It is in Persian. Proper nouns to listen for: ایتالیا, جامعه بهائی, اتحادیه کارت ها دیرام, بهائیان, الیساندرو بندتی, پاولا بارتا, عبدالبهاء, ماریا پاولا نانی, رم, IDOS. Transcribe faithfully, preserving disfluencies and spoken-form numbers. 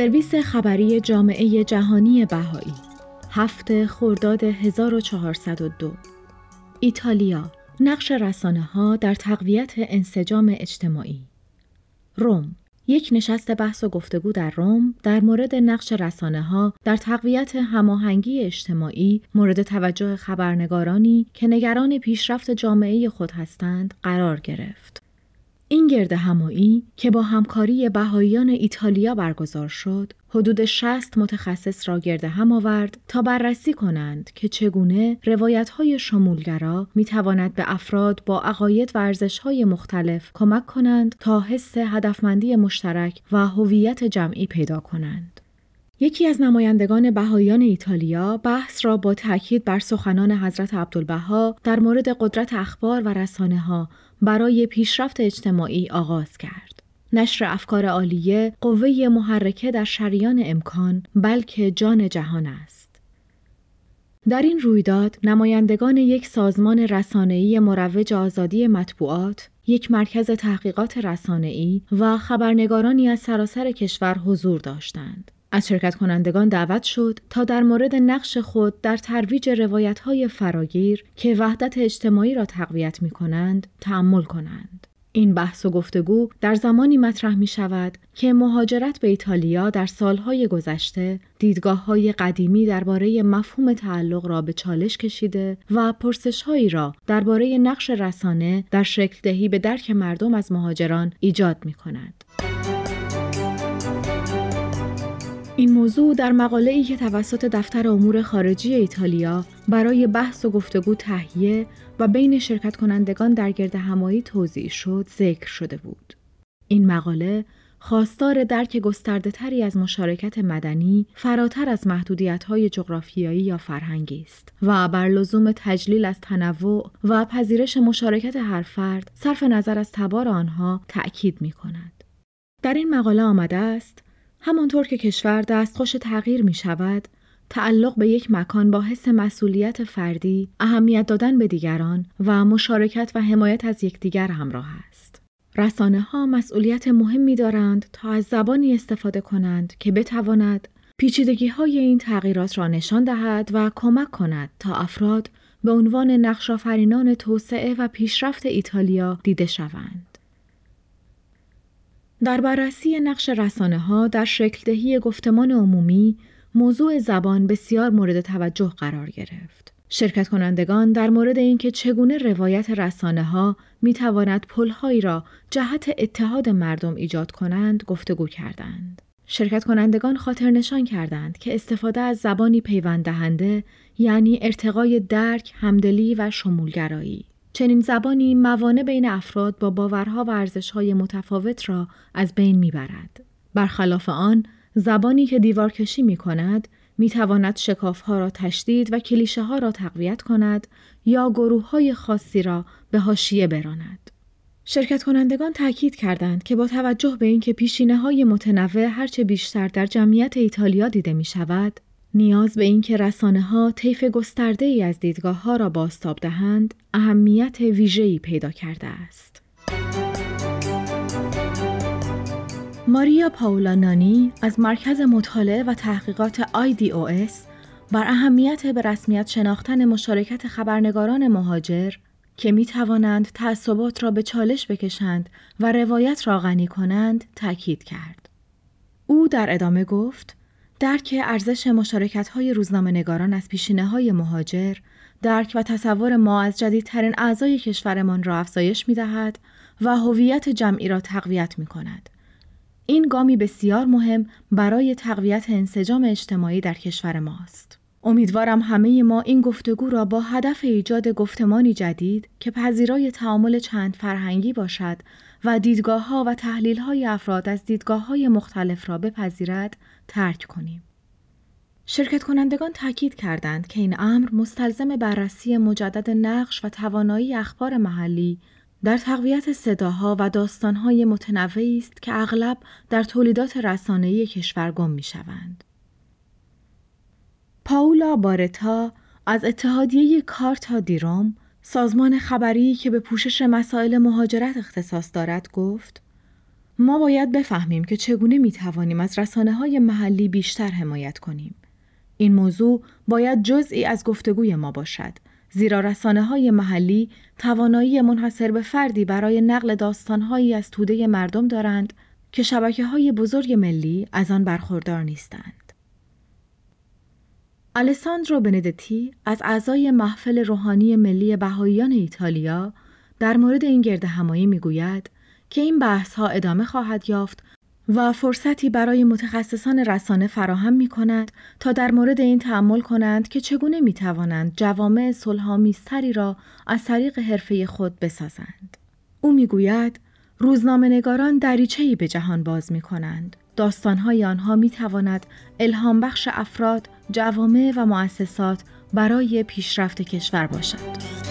سرویس خبری جامعه جهانی بهائی، هفته خرداد هزار و چهارصد و دو. ایتالیا، نقش رسانه‌ها در تقویت انسجام اجتماعی. رم، یک نشست بحث و گفتگو در رم در مورد نقش رسانه‌ها در تقویت هماهنگی اجتماعی مورد توجه خبرنگارانی که نگران پیشرفت جامعه خود هستند قرار گرفت. این گرد همایی که با همکاری بهائیان ایتالیا برگزار شد، حدود شصت متخصص را گرد هم آورد تا بررسی کنند که چگونه روایت‌های شمولگرا می‌تواند به افراد با عقاید و ارزش‌های مختلف کمک کنند تا حس هدفمندی مشترک و هویت جمعی پیدا کنند. یکی از نمایندگان بهائیان ایتالیا بحث را با تأکید بر سخنان حضرت عبدالبهاء در مورد قدرت اخبار و رسانه‌ها برای پیشرفت اجتماعی آغاز کرد. نشر افکار عالیه قوه محرکه در شریان امکان بلکه جان جهان است. در این رویداد نمایندگان یک سازمان رسانه‌ای مروج آزادی مطبوعات، یک مرکز تحقیقات رسانه‌ای و خبرنگارانی از سراسر کشور حضور داشتند. از شرکت کنندگان دعوت شد تا در مورد نقش خود در ترویج روایت‌های فراگیر که وحدت اجتماعی را تقویت می‌کنند، تأمل کنند. این بحث و گفتگو در زمانی مطرح می‌شود که مهاجرت به ایتالیا در سال‌های گذشته دیدگاه‌های قدیمی درباره مفهوم تعلق را به چالش کشیده و پرسش‌هایی را درباره نقش رسانه در شکل دهی به درک مردم از مهاجران ایجاد می‌کند. این موضوع در مقاله‌ای که توسط دفتر امور خارجه ایتالیا برای بحث و گفتگو تهیه و بین شرکت کنندگان در گرد همایی توزیع شد، ذکر شده بود. این مقاله خواستار درک گسترده‌تری از مشارکت مدنی فراتر از محدودیت‌های جغرافیایی یا فرهنگی است و بر لزوم تجلیل از تنوع و پذیرش مشارکت هر فرد صرف نظر از تبار آنها تأکید می‌کند. در این مقاله آمده است: همانطور که کشور دستخوش تغییر می شود، تعلق به یک مکان با حس مسئولیت فردی، اهمیت دادن به دیگران و مشارکت و حمایت از یکدیگر همراه است. رسانه‌ها مسئولیت مهمی دارند تا از زبانی استفاده کنند که بتواند پیچیدگی‌های این تغییرات را نشان دهد و کمک کند تا افراد به عنوان نقش‌آفرینان توسعه و پیشرفت ایتالیا دیده شوند. در بررسی نقش رسانه‌ها در شکل‌دهی گفتمان عمومی، موضوع زبان بسیار مورد توجه قرار گرفت. شرکت کنندگان در مورد اینکه چگونه روایت رسانه‌ها می‌تواند پل‌هایی را جهت اتحاد مردم ایجاد کنند، گفتگو کردند. شرکت کنندگان خاطر نشان کردند که استفاده از زبانی پیوند دهنده یعنی ارتقای درک، همدلی و شمولگرایی. چنین زبانی موانع بین افراد با باورها و ارزش‌های متفاوت را از بین می‌برد. برخلاف آن، زبانی که دیوارکشی می‌کند، می‌تواند شکاف‌ها را تشدید و کلیشه‌ها را تقویت کند یا گروه‌های خاصی را به حاشیه براند. شرکت کنندگان تأکید کردند که با توجه به اینکه پیشینه‌های متنوع هرچه بیشتر در جمعیت ایتالیا دیده می‌شود، نیاز به این که رسانه‌ها طیف گسترده‌ای از دیدگاه‌ها را بازتاب دهند، اهمیت ویژه‌ای پیدا کرده است. ماریا پاولا نانی از مرکز مطالعه و تحقیقات آی دی او اس بر اهمیت به رسمیت شناختن مشارکت خبرنگاران مهاجر که می‌توانند تعصبات را به چالش بکشند و روایت را غنی کنند، تأکید کرد. او در ادامه گفت: درک ارزش مشارکت‌های روزنامه‌نگاران از پیشینه‌های مهاجر، درک و تصور ما از جدیدترین اعضای کشورمان را افزایش می‌دهد و هویت جمعی را تقویت می‌کند. این گامی بسیار مهم برای تقویت انسجام اجتماعی در کشور ماست. امیدوارم همه ما این گفتگو را با هدف ایجاد گفتمانی جدید که پذیرای تعامل چند فرهنگی باشد و دیدگاه‌ها و تحلیل‌های افراد از دیدگاه‌های مختلف را بپذیرد، ترک کنیم. شرکت کنندگان تأکید کردند که این امر مستلزم بررسی مجدد نقش و توانایی اخبار محلی در تقویت صداها و داستان‌های متنوعی است که اغلب در تولیدات رسانه‌ای کشور گم می‌شوند. پاولا بارتا از اتحادیه کارت ها دیرام، سازمان خبری که به پوشش مسائل مهاجرت اختصاص دارد، گفت: ما باید بفهمیم که چگونه میتوانیم از رسانه‌های محلی بیشتر حمایت کنیم. این موضوع باید جزئی از گفتگوی ما باشد، زیرا رسانه‌های محلی توانایی منحصر به فردی برای نقل داستان‌هایی از توده مردم دارند که شبکه‌های بزرگ ملی از آن برخوردار نیستند. الیساندرو بندتی از اعضای محفل روحانی ملی بهائیان ایتالیا در مورد این گردهمایی می‌گوید که این بحث‌ها ادامه خواهد یافت و فرصتی برای متخصصان رسانه فراهم می‌کند تا در مورد این تأمل کنند که چگونه می‌توانند جوامع صلح‌آمیزتری را از طریق حرفه خود بسازند. او می‌گوید روزنامه‌نگاران دریچه‌ای به جهان باز می‌کنند. داستان‌های آنها می‌تواند الهام بخش افراد، جوامع و مؤسسات برای پیشرفت کشور باشد.